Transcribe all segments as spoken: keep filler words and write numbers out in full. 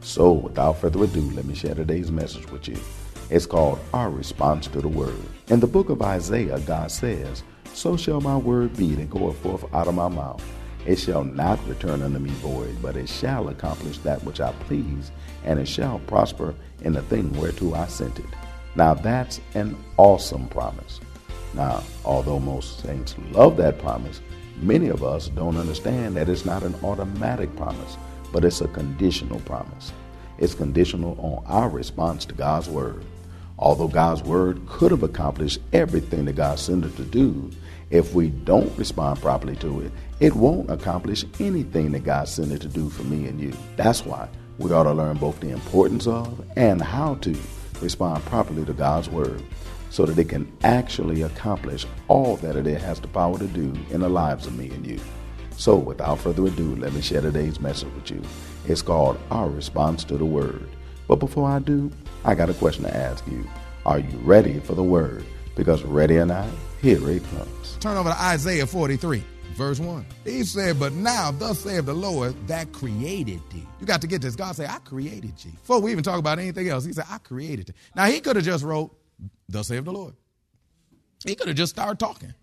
So, without further ado, let me share today's message with you. It's called Our Response to the Word. In the book of Isaiah, God says, "So shall my word be that goeth forth out of my mouth. It shall not return unto me void, but it shall accomplish that which I please, and it shall prosper in the thing whereto I sent it." Now, that's an awesome promise. Now, although most saints love that promise, many of us don't understand that it's not an automatic promise, but it's a conditional promise. It's conditional on our response to God's Word. Although God's Word could have accomplished everything that God sent it to do, if we don't respond properly to it, it won't accomplish anything that God sent it to do for me and you. That's why we ought to learn both the importance of and how to respond properly to God's Word, so that it can actually accomplish all that it has the power to do in the lives of me and you. So, without further ado, let me share today's message with you. It's called Our Response to the Word. But before I do, I got a question to ask you. Are you ready for the Word? Because ready or not, here it comes. Turn over to Isaiah forty-three, verse one. He said, "But now, thus saith the Lord that created thee." You got to get this. God said, "I created you." Before we even talk about anything else, He said, "I created thee." Now, He could have just wrote, "Thus saith the Lord." He could have just started talking.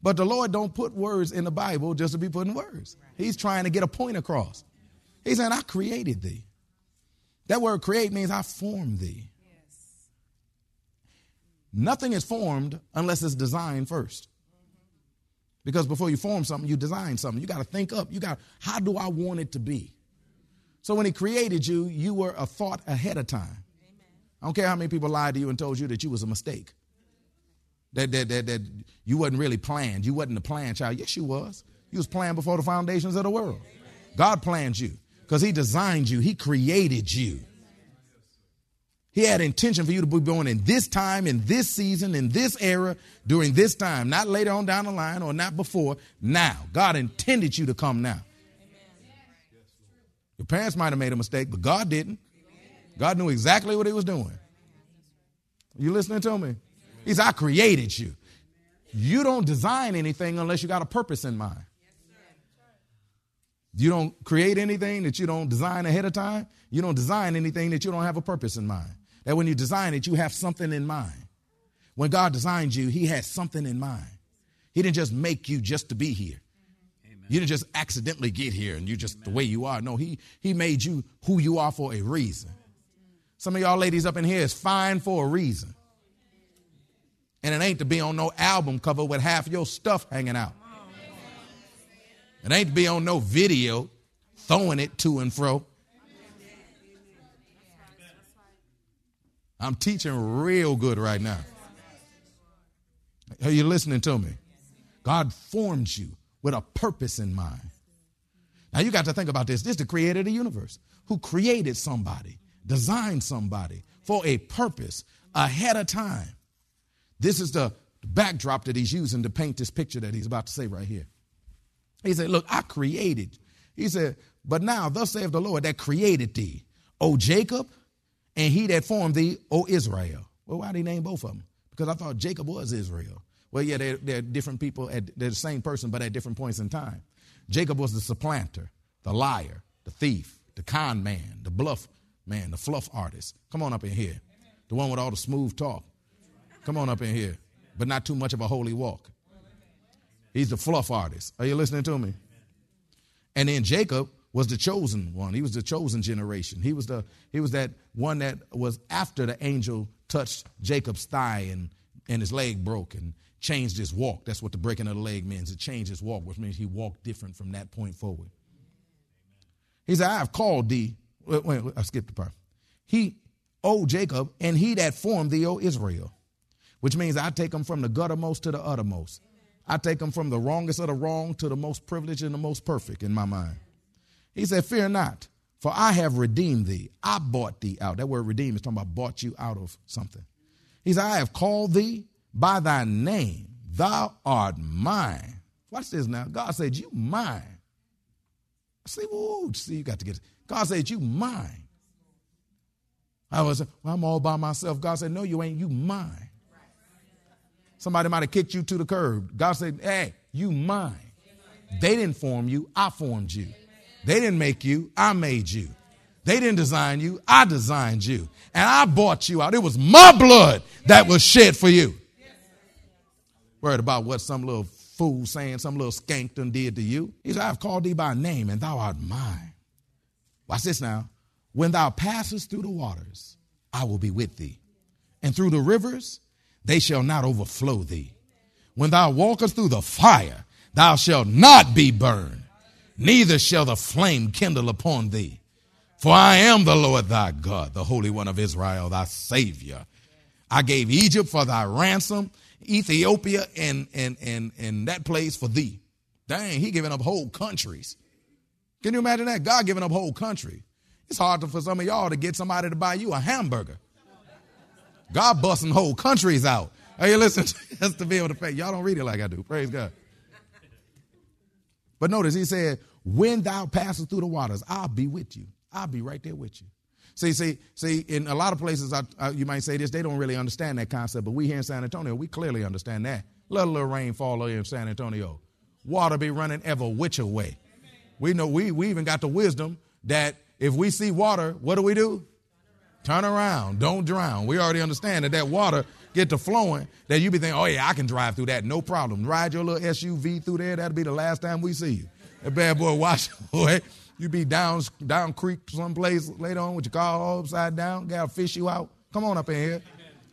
But the Lord don't put words in the Bible just to be putting words. He's trying to get a point across. He's saying, "I created thee." That word "create" means I formed thee. Yes. Nothing is formed unless it's designed first. Because before you form something, you design something. You got to think up. You got, how do I want it to be? So when He created you, you were a thought ahead of time. Amen. I don't care how many people lied to you and told you that you was a mistake. That, that, that, that you wasn't really planned. You wasn't a planned child. Yes, you was. You was planned before the foundations of the world. God planned you because He designed you. He created you. He had intention for you to be born in this time, in this season, in this era, during this time, not later on down the line or not before. Now, God intended you to come now. Your parents might have made a mistake, but God didn't. God knew exactly what He was doing. You listening to me? He said, "I created you." You don't design anything unless you got a purpose in mind. You don't create anything that you don't design ahead of time. You don't design anything that you don't have a purpose in mind. That when you design it, you have something in mind. When God designed you, He had something in mind. He didn't just make you just to be here. Amen. You didn't just accidentally get here and you're just Amen. The way you are. No, he, he made you who you are for a reason. Some of y'all ladies up in here is fine for a reason. And it ain't to be on no album cover with half your stuff hanging out. It ain't to be on no video throwing it to and fro. I'm teaching real good right now. Are you listening to me? God formed you with a purpose in mind. Now you got to think about this. This is the creator of the universe who created somebody, designed somebody for a purpose ahead of time. This is the backdrop that He's using to paint this picture that He's about to say right here. He said, "Look, I created." He said, "But now, thus saith the Lord that created thee, O Jacob, and He that formed thee, O Israel." Well, why did He name both of them? Because I thought Jacob was Israel. Well, yeah, they're, they're different people. At, they're the same person, but at different points in time. Jacob was the supplanter, the liar, the thief, the con man, the bluff man, the fluff artist. Come on up in here. The one with all the smooth talk. Come on up in here, but not too much of a holy walk. He's the fluff artist. Are you listening to me? And then Jacob was the chosen one. He was the chosen generation. He was the he was that one that was after the angel touched Jacob's thigh and, and his leg broke and changed his walk. That's what the breaking of the leg means. It changed his walk, which means he walked different from that point forward. He said, I have called thee. Wait, wait, I skipped the part. He, O Jacob, and he that formed thee, O Israel, which means I take them from the guttermost to the uttermost. I take them from the wrongest of the wrong to the most privileged and the most perfect in my mind. He said, fear not, for I have redeemed thee. I bought thee out. That word redeem is talking about bought you out of something. He said, I have called thee by thy name. Thou art mine. Watch this now. God said, you mine. I say, whoa, see, you got to get it. God said, you mine. I was, well, I'm all by myself. God said, no, you ain't. You mine. Somebody might have kicked you to the curb. God said, hey, you mine. They didn't form you. I formed you. They didn't make you. I made you. They didn't design you. I designed you. And I bought you out. It was my blood that was shed for you. Worried about what some little fool saying, some little skank done did to you. He said, I have called thee by name and thou art mine. Watch this now. When thou passest through the waters, I will be with thee. And through the rivers, they shall not overflow thee. When thou walkest through the fire, thou shalt not be burned, neither shall the flame kindle upon thee. For I am the Lord thy God, the Holy One of Israel, thy Savior. I gave Egypt for thy ransom, Ethiopia and, and, and, and that place for thee. Dang, he giving up whole countries. Can you imagine that? God giving up whole country. It's hard to, for some of y'all to get somebody to buy you a hamburger. God busting whole countries out. Hey, listen, just to be able to pay. Y'all don't read it like I do. Praise God. But notice he said, when thou passest through the waters, I'll be with you. I'll be right there with you. See, see, see, in a lot of places, I, I, you might say this, they don't really understand that concept. But we here in San Antonio, we clearly understand that. Let a little rain fall here in San Antonio. Water be running ever which way. We know we, we even got the wisdom that if we see water, what do we do? Turn around. Don't drown. We already understand that that water get to flowing, that you be thinking, oh, yeah, I can drive through that. No problem. Ride your little S U V through there. That'll be the last time we see you. That bad boy wash away. You be down down creek someplace later on with your car all upside down. Got to fish you out. Come on up in here.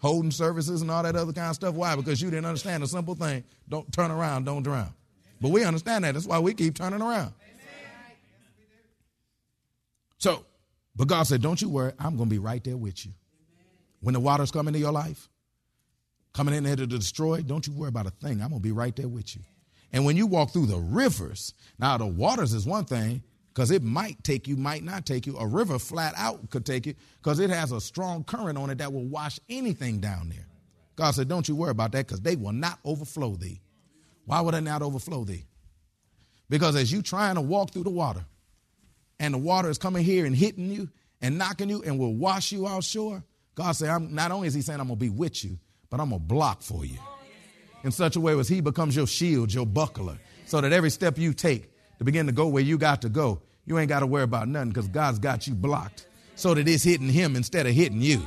Holding services and all that other kind of stuff. Why? Because you didn't understand a simple thing. Don't turn around. Don't drown. But we understand that. That's why we keep turning around. So, but God said, don't you worry, I'm going to be right there with you. When the waters come into your life, coming in there to destroy, don't you worry about a thing. I'm going to be right there with you. And when you walk through the rivers, now the waters is one thing because it might take you, might not take you. A river flat out could take you because it has a strong current on it that will wash anything down there. God said, don't you worry about that because they will not overflow thee. Why would they not overflow thee? Because as you trying to walk through the water, and the water is coming here and hitting you and knocking you and will wash you offshore, God said, I'm, not only is he saying I'm going to be with you, but I'm going to block for you in such a way as he becomes your shield, your buckler, so that every step you take to begin to go where you got to go, you ain't got to worry about nothing because God's got you blocked so that it's hitting him instead of hitting you.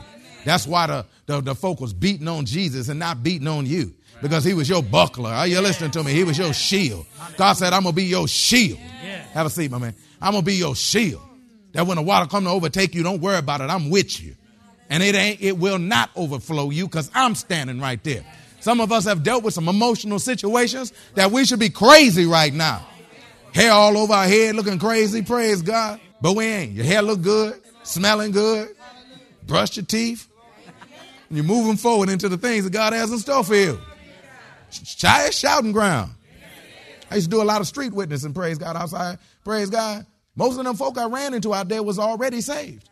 That's why the, the, the folk was beating on Jesus and not beating on you because he was your buckler. Are you listening to me? He was your shield. God said, I'm going to be your shield. Have a seat, my man. I'm going to be your shield that when the water come to overtake you, don't worry about it. I'm with you. And it ain't, it will not overflow you because I'm standing right there. Some of us have dealt with some emotional situations that we should be crazy right now. Hair all over our head looking crazy. Praise God. But we ain't. Your hair look good, smelling good. Brush your teeth. And you're moving forward into the things that God has in store for you. Sh- shouting ground. I used to do a lot of street witnessing, praise God, outside. Praise God. Most of them folk I ran into out there was already saved.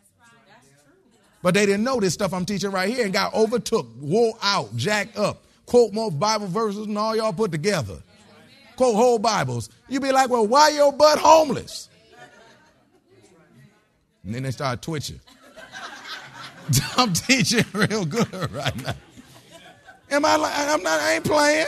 But they didn't know this stuff I'm teaching right here and got overtook, wore out, jacked up. Quote more Bible verses than all y'all put together. Quote whole Bibles. You be like, well, why your butt homeless? And then they start twitching. I'm teaching real good right now. Am I like, I'm not, I ain't playing.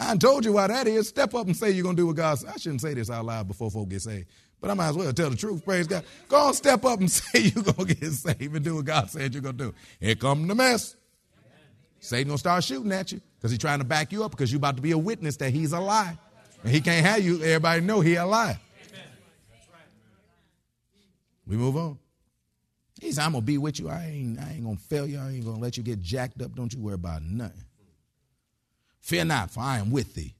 I told you why that is. Step up and say you're going to do what God says. I shouldn't say this out loud before folk get saved, but I might as well tell the truth. Praise God. Go on, step up and say you're going to get saved and do what God said you're going to do. Here come the mess. Amen. Satan going to start shooting at you because he's trying to back you up because you're about to be a witness that he's a lie. He can't have you. Everybody know he a liar. Amen. We move on. He said, I'm going to be with you. I ain't, I ain't going to fail you. I ain't going to let you get jacked up. Don't you worry about nothing. Fear not, for I am with thee.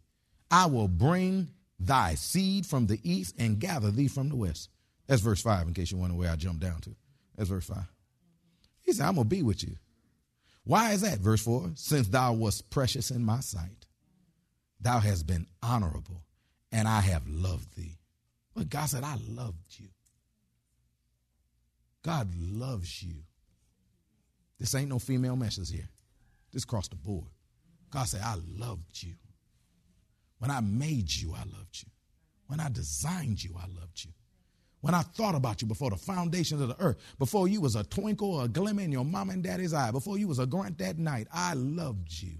I will bring thy seed from the east and gather thee from the west. That's verse five, in case you wonder where I jumped down to. That's verse five. He said, I'm going to be with you. Why is that? Verse four, since thou wast precious in my sight, thou hast been honorable, and I have loved thee. But God said, I loved you. God loves you. This ain't no female message here. This across the board. God said, I loved you. When I made you, I loved you. When I designed you, I loved you. When I thought about you before the foundations of the earth, before you was a twinkle or a glimmer in your mom and daddy's eye, before you was a grunt that night, I loved you.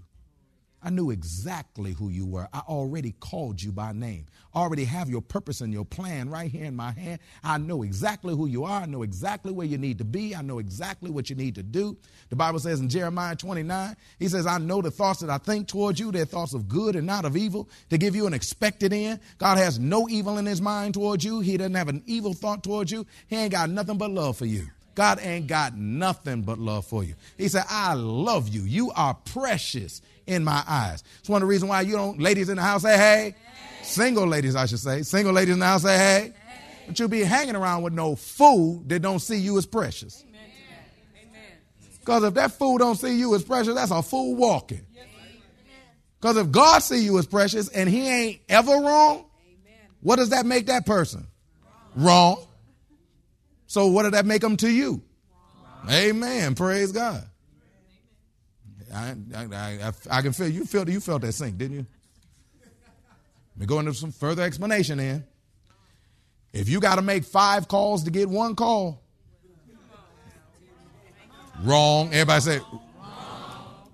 I knew exactly who you were. I already called you by name. I already have your purpose and your plan right here in my hand. I know exactly who you are. I know exactly where you need to be. I know exactly what you need to do. The Bible says in Jeremiah twenty-nine, he says, I know the thoughts that I think towards you. They're thoughts of good and not of evil, to give you an expected end. God has no evil in his mind towards you. He doesn't have an evil thought towards you. He ain't got nothing but love for you. God ain't got nothing but love for you. He said, I love you. You are precious in my eyes. It's one of the reasons why you don't, ladies in the house, say, hey. hey. Single ladies, I should say. Single ladies in the house, say, hey. hey. But you'll be hanging around with no fool that don't see you as precious. Because if that fool don't see you as precious, that's a fool walking. Because if God see you as precious and he ain't ever wrong, amen, what does that make that person? Wrong. wrong. So what did that make them to you? Wow. Amen. Praise God. I, I, I, I can feel you felt you felt that sink, didn't you? Let me go into some further explanation then. If you got to make five calls to get one call, wrong. Everybody say, wrong.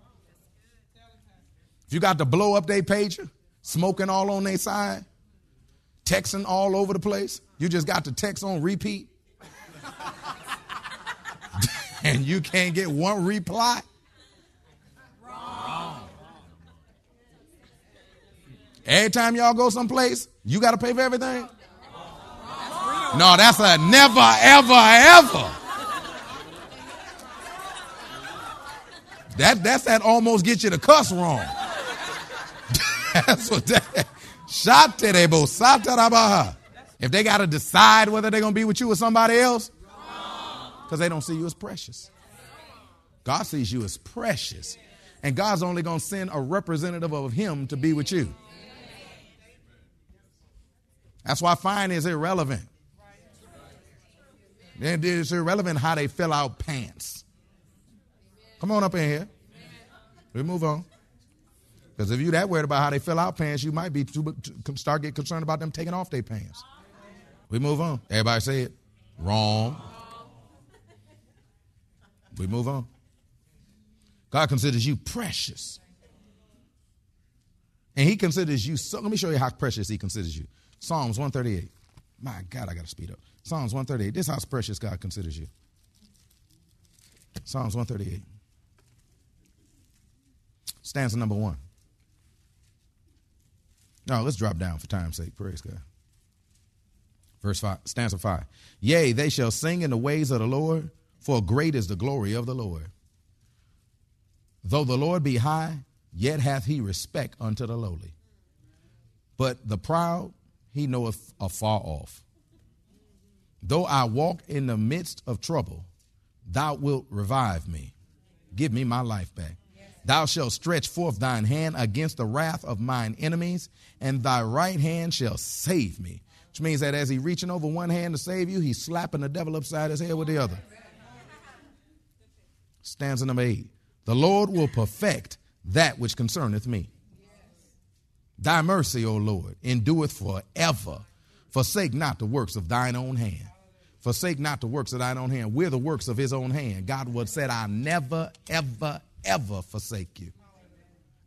If you got to blow up their pager, smoking all on their side, texting all over the place, you just got to text on repeat. And you can't get one reply? Wrong. Every time y'all go someplace, you got to pay for everything? Wrong. No, that's a never, ever, ever. That, that's that almost get you to cuss wrong. That's what that is. If they got to decide whether they're going to be with you or somebody else, because they don't see you as precious. God sees you as precious. And God's only going to send a representative of him to be with you. That's why fine is irrelevant. It's irrelevant how they fill out pants. Come on up in here. We move on. Because if you're that worried about how they fill out pants, you might be too, too, start getting concerned about them taking off their pants. We move on. Everybody say it. Wrong. We move on. God considers you precious. And he considers you so. Let me show you how precious he considers you. Psalms one thirty-eight. My God, I got to speed up. Psalms one thirty-eight. This is how precious God considers you. Psalms one thirty-eight. Stanza number one. No, let's drop down for time's sake. Praise God. Verse five, stanza five. Yea, they shall sing in the ways of the Lord, for great is the glory of the Lord. Though the Lord be high, yet hath he respect unto the lowly. But the proud he knoweth afar off. Though I walk in the midst of trouble, thou wilt revive me. Give me my life back. Thou shalt stretch forth thine hand against the wrath of mine enemies, and thy right hand shall save me. Which means that as he reaching over one hand to save you, he's slapping the devil upside his head with the other. Stanza number eight. The Lord will perfect that which concerneth me. Yes. Thy mercy, O Lord, endureth forever. Forsake not the works of thine own hand. Forsake not the works of thine own hand. We're the works of his own hand. God would said, I never, ever, ever forsake you.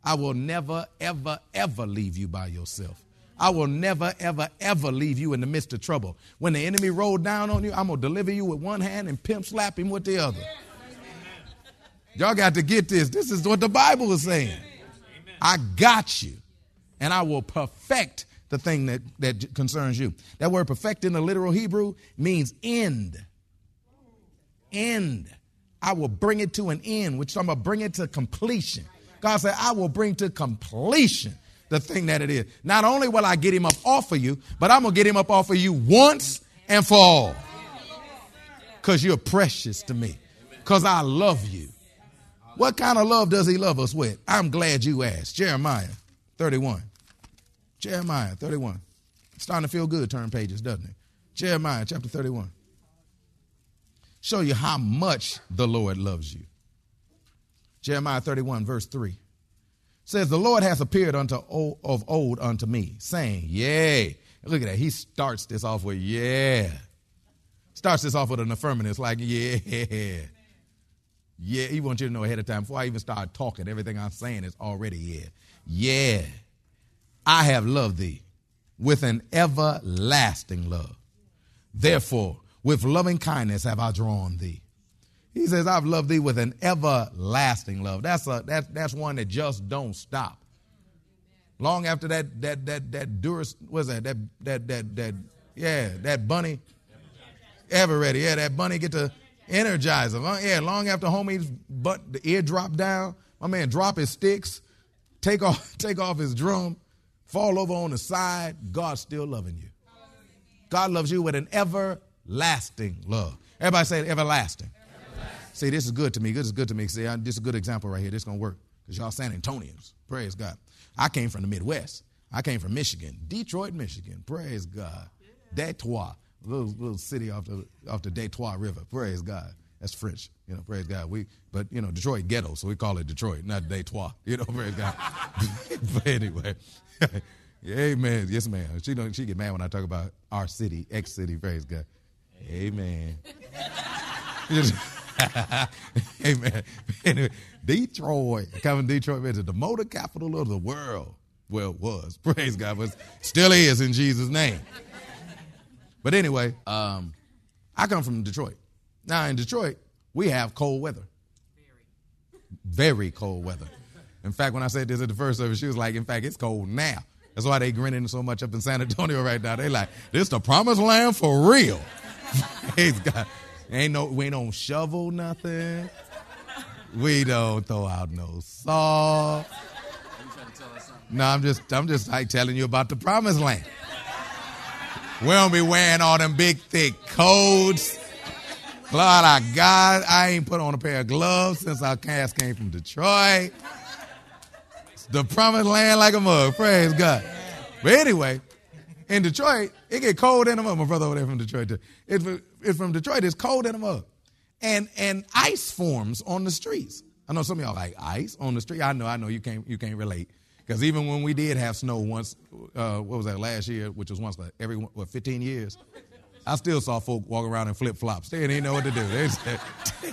I will never, ever, ever leave you by yourself. I will never, ever, ever leave you in the midst of trouble. When the enemy rolled down on you, I'm going to deliver you with one hand and pimp slap him with the other. Yes. Y'all got to get this. This is what the Bible is saying. Amen. I got you, and I will perfect the thing that, that concerns you. That word perfect in the literal Hebrew means end. End. I will bring it to an end, which I'm going to bring it to completion. God said, I will bring to completion the thing that it is. Not only will I get him up off of you, but I'm going to get him up off of you once and for all. Because you're precious to me. Because I love you. What kind of love does he love us with? I'm glad you asked. Jeremiah thirty-one. Jeremiah thirty-one. It's starting to feel good, turn pages, doesn't it? Jeremiah chapter thirty-one. Show you how much the Lord loves you. Jeremiah thirty-one verse three. Says, the Lord hath appeared unto of old unto me, saying, yea. Look at that. He starts this off with, yeah. Starts this off with an affirmative. It's like, yeah. Yeah, he wants you to know ahead of time. Before I even start talking, everything I'm saying is already here. Yeah, I have loved thee with an everlasting love. Therefore, with loving kindness have I drawn thee. He says, I've loved thee with an everlasting love. That's a that's that's one that just don't stop. Long after that that that that Duras, what's that that that that that yeah that bunny ever ready yeah that bunny get to. Energizer. Yeah, long after homie's butt, the ear dropped down, my man drop his sticks, take off, take off his drum, fall over on the side, God's still loving you. God loves you with an everlasting love. Everybody say everlasting. everlasting. See, this is good to me. This is good to me. See, I, this is a good example right here. This is going to work because y'all San Antonians. Praise God. I came from the Midwest. I came from Michigan, Detroit, Michigan. Praise God. Yeah. Detroit. Little little city off the off the Detroit River. Praise God. That's French. You know, praise God. We but you know, Detroit ghetto, so we call it Detroit, not Detroit. You know, praise God. But anyway. Amen. Yes, ma'am. She don't she get mad when I talk about our city, X city, praise God. Amen. Amen. Anyway, Detroit. Coming Detroit, it's the motor capital of the world. Well, it was. Praise God, but still is in Jesus' name. But anyway, um, I come from Detroit. Now, in Detroit, we have cold weather. Very. Very cold weather. In fact, when I said this at the first service, she was like, in fact, it's cold now. That's why they grinning so much up in San Antonio right now. They like, this the promised land for real. Praise God. Ain't no, we don't shovel nothing. We don't throw out no salt. No, I'm just, I'm just like telling you about the promised land. We don't be wearing all them big, thick coats. Lord, I God, I ain't put on a pair of gloves since our cast came from Detroit. It's the promised land like a mug. Praise God. But anyway, in Detroit, it get cold in a mug. My brother over there from Detroit, too. It's, it's from Detroit. It's cold in a mug. And and ice forms on the streets. I know some of y'all like ice on the street. I know, I know you can't you can't relate. Because even when we did have snow once, uh, what was that, last year, which was once like every what, fifteen years, I still saw folk walk around in flip-flops. They didn't know what to do. They, said,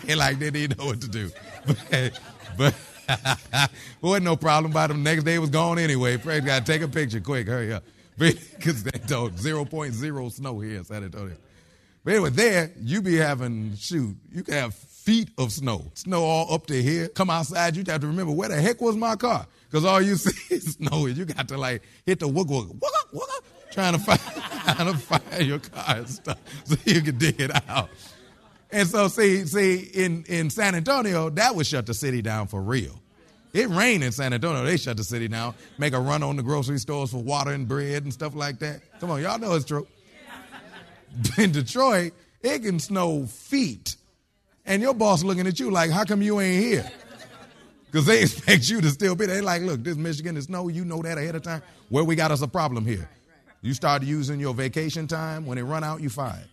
they like, they didn't know what to do. But, but wasn't no problem. By the next day, it was gone anyway. Praise God. Take a picture quick. Hurry up. Because they told zero point zero snow here in San Antonio. But anyway, there, you be having, shoot, you can have feet of snow. Snow all up to here. Come outside, you have to remember, where the heck was my car? Because all you see is snow, and you got to, like, hit the wook wook, wook wook, trying to find, trying to find your car and stuff so you can dig it out. And so, see, see, in, in San Antonio, that would shut the city down for real. It rained in San Antonio. They shut the city down, make a run on the grocery stores for water and bread and stuff like that. Come on, y'all know it's true. In Detroit, it can snow feet, and your boss looking at you like, how come you ain't here? Because they expect you to still be there. They like, look, this Michigan is snow. You know that ahead of time. Where we got us a problem here. You start using your vacation time. When it run out, you fired.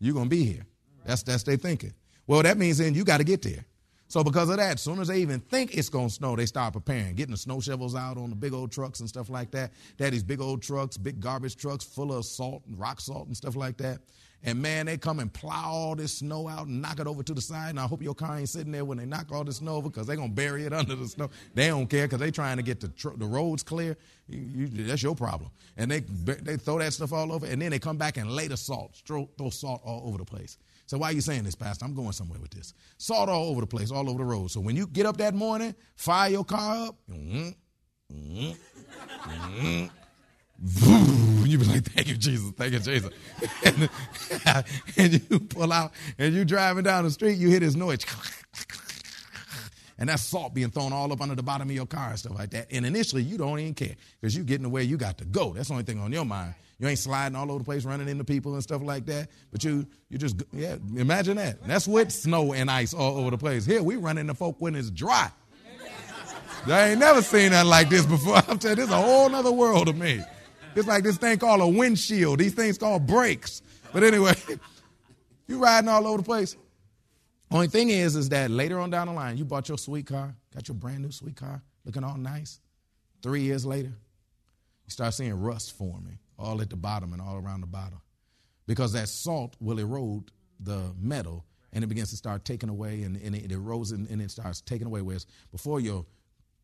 You're going to be here. That's that's they thinking. Well, that means then you got to get there. So because of that, as soon as they even think it's going to snow, they start preparing, getting the snow shovels out on the big old trucks and stuff like that. They had these big old trucks, big garbage trucks full of salt and rock salt and stuff like that. And, man, they come and plow all this snow out and knock it over to the side. And I hope your car ain't sitting there when they knock all this snow over because they're going to bury it under the snow. They don't care because they're trying to get the tr- the roads clear. You, you, that's your problem. And they they throw that stuff all over, and then they come back and lay the salt, throw, throw salt all over the place. So why are you saying this, Pastor? I'm going somewhere with this. Salt all over the place, all over the road. So when you get up that morning, fire your car up, mm-hmm, mm-hmm, mm-hmm. you'd be like, thank you, Jesus, thank you, Jesus. And, and you pull out, and you driving down the street, you hear this noise. And that's salt being thrown all up under the bottom of your car and stuff like that. And initially, you don't even care because you're getting to where you got to go. That's the only thing on your mind. You ain't sliding all over the place, running into people and stuff like that. But you you just, yeah, imagine that. That's with snow and ice all over the place. Here, we run into folk when it's dry. I ain't never seen nothing like this before. I'm telling you, this is a whole other world to me. It's like this thing called a windshield. These things called brakes. But anyway, you riding all over the place. Only thing is, is that later on down the line, you bought your sweet car, got your brand new sweet car, looking all nice. Three years later, you start seeing rust forming all at the bottom and all around the bottom because that salt will erode the metal, and it begins to start taking away, and, and it erodes and, and it starts taking away, whereas before your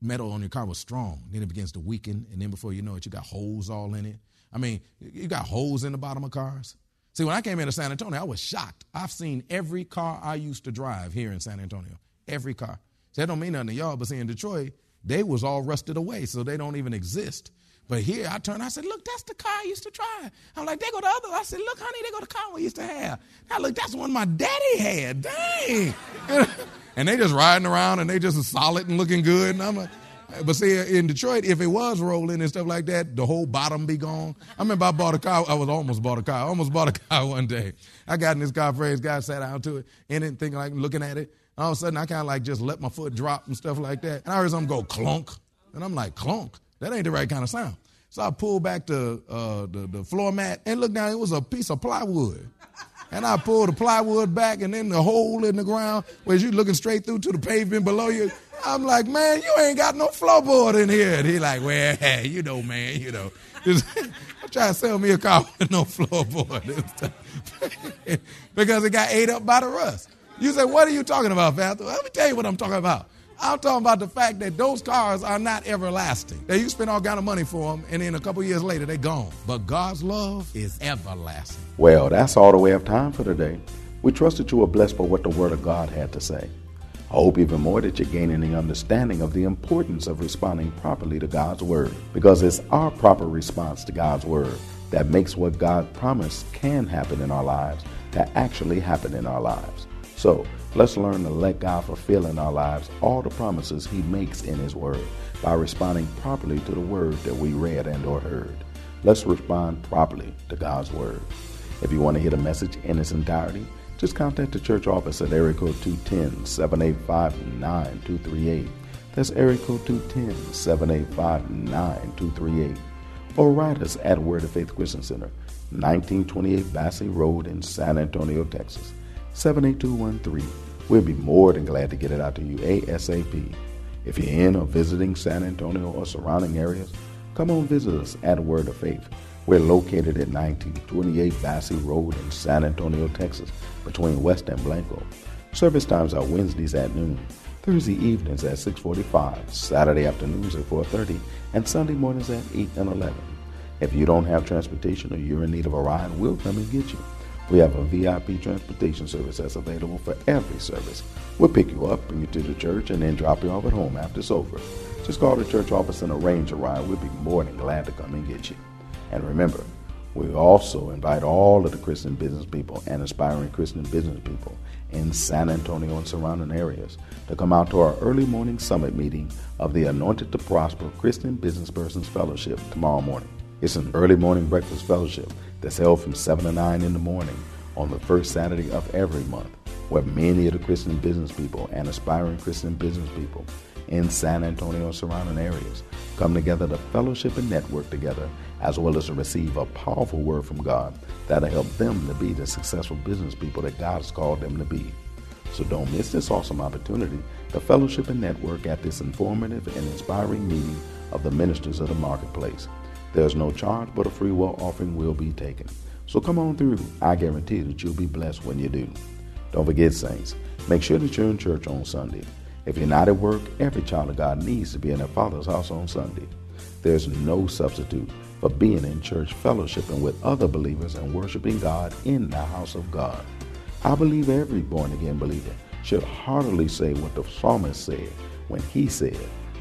metal on your car was strong, then it begins to weaken, and then before you know it, you got holes all in it. I mean, you got holes in the bottom of cars. See, when I came into San Antonio, I was shocked. I've seen every car I used to drive here in San Antonio, every car. See, that don't mean nothing to y'all, but see, in Detroit, they was all rusted away, so they don't even exist. But here, I turned, I said, look, that's the car I used to drive. I'm like, they go the other. I said, look, honey, they go the car we used to have. Now, look, that's the one my daddy had. Dang. And they just riding around, and they just solid and looking good. And I'm like, but see, in Detroit, if it was rolling and stuff like that, the whole bottom be gone. I remember I bought a car. I was almost bought a car. I almost bought a car one day. I got in this car, praise God, sat down to it, and didn't think like looking at it. All of a sudden, I kind of like just let my foot drop and stuff like that. And I heard something go clunk, and I'm like, clunk. That ain't the right kind of sound. So I pulled back the, uh, the, the floor mat and looked down. It was a piece of plywood. And I pulled the plywood back, and then the hole in the ground, where you're looking straight through to the pavement below you. I'm like, man, you ain't got no floorboard in here. And he like, well, hey, you know, man, you know. I'm trying to sell me a car with no floorboard. Because it got ate up by the rust. You say, what are you talking about, Pastor? Let me tell you what I'm talking about. I'm talking about the fact that those cars are not everlasting. Now, you spend all kind of money for them, and then a couple years later, they're gone. But God's love is everlasting. Well, that's all that we have time for today. We trust that you were blessed by what the Word of God had to say. I hope even more that you're gaining an understanding of the importance of responding properly to God's Word, because it's our proper response to God's Word that makes what God promised can happen in our lives to actually happen in our lives. So, let's learn to let God fulfill in our lives all the promises He makes in His Word by responding properly to the Word that we read and or heard. Let's respond properly to God's Word. If you want to hear the message in its entirety, just contact the church office at area code two one zero, seven eight five, nine two three eight. That's area code two one zero, seven eight five, nine two three eight. Or write us at Word of Faith Christian Center, nineteen twenty-eight Bassey Road in San Antonio, Texas, seven eight two one three. We'll be more than glad to get it out to you ASAP. If you're in or visiting San Antonio or surrounding areas, come on visit us at Word of Faith. We're located at nineteen twenty-eight Bassey Road in San Antonio, Texas, between West and Blanco. Service times are Wednesdays at noon, Thursday evenings at six forty-five, Saturday afternoons at four thirty, and Sunday mornings at eight and eleven. If you don't have transportation or you're in need of a ride, we'll come and get you. We have a V I P transportation service that's available for every service. We'll pick you up, bring you to the church, and then drop you off at home after it's over. Just call the church office and arrange a ride. We'll be more than glad to come and get you. And remember, we also invite all of the Christian business people and aspiring Christian business people in San Antonio and surrounding areas to come out to our early morning summit meeting of the Anointed to Prosper Christian Business Persons Fellowship tomorrow morning. It's an early morning breakfast fellowship that's held from seven to nine in the morning on the first Saturday of every month, where many of the Christian business people and aspiring Christian business people in San Antonio and surrounding areas come together to fellowship and network together, as well as to receive a powerful word from God that'll help them to be the successful business people that God has called them to be. So don't miss this awesome opportunity to fellowship and network at this informative and inspiring meeting of the ministers of the marketplace. There's no charge, but a free will offering will be taken. So come on through. I guarantee that you'll be blessed when you do. Don't forget, saints, make sure that you're in church on Sunday. If you're not at work, every child of God needs to be in their Father's house on Sunday. There's no substitute for being in church, fellowshipping with other believers, and worshiping God in the house of God. I believe every born-again believer should heartily say what the psalmist said when he said,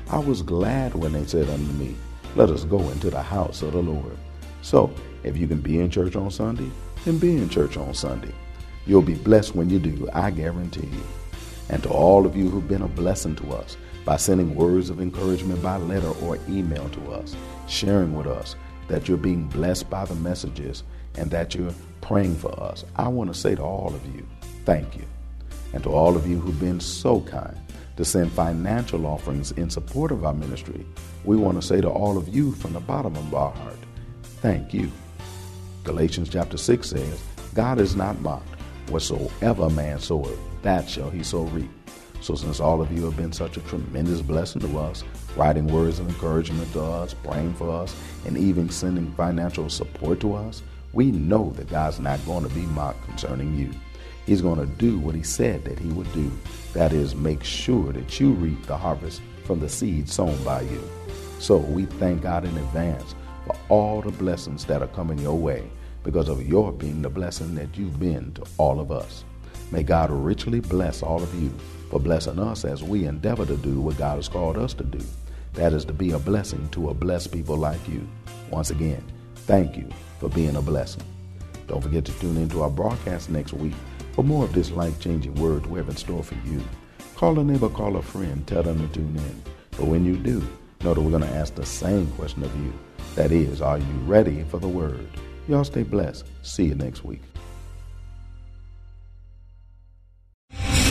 "I was glad when they said unto me, Let us go into the house of the Lord." So if you can be in church on Sunday, then be in church on Sunday. You'll be blessed when you do, I guarantee you. And to all of you who've been a blessing to us by sending words of encouragement by letter or email to us, sharing with us that you're being blessed by the messages and that you're praying for us, I want to say to all of you, thank you. And to all of you who've been so kind to send financial offerings in support of our ministry, we want to say to all of you from the bottom of our heart, thank you. Galatians chapter six says, God is not mocked. Whatsoever man soweth, that shall he so reap. So since all of you have been such a tremendous blessing to us, writing words of encouragement to us, praying for us, and even sending financial support to us, we know that God's not going to be mocked concerning you. He's going to do what he said that he would do. That is, make sure that you reap the harvest from the seed sown by you. So we thank God in advance for all the blessings that are coming your way because of your being the blessing that you've been to all of us. May God richly bless all of you for blessing us as we endeavor to do what God has called us to do. That is to be a blessing to a blessed people like you. Once again, thank you for being a blessing. Don't forget to tune into our broadcast next week for more of this life-changing word we have in store for you. Call a neighbor, call a friend, tell them to tune in. But when you do, know that we're going to ask the same question of you. That is, are you ready for the word? Y'all stay blessed. See you next week.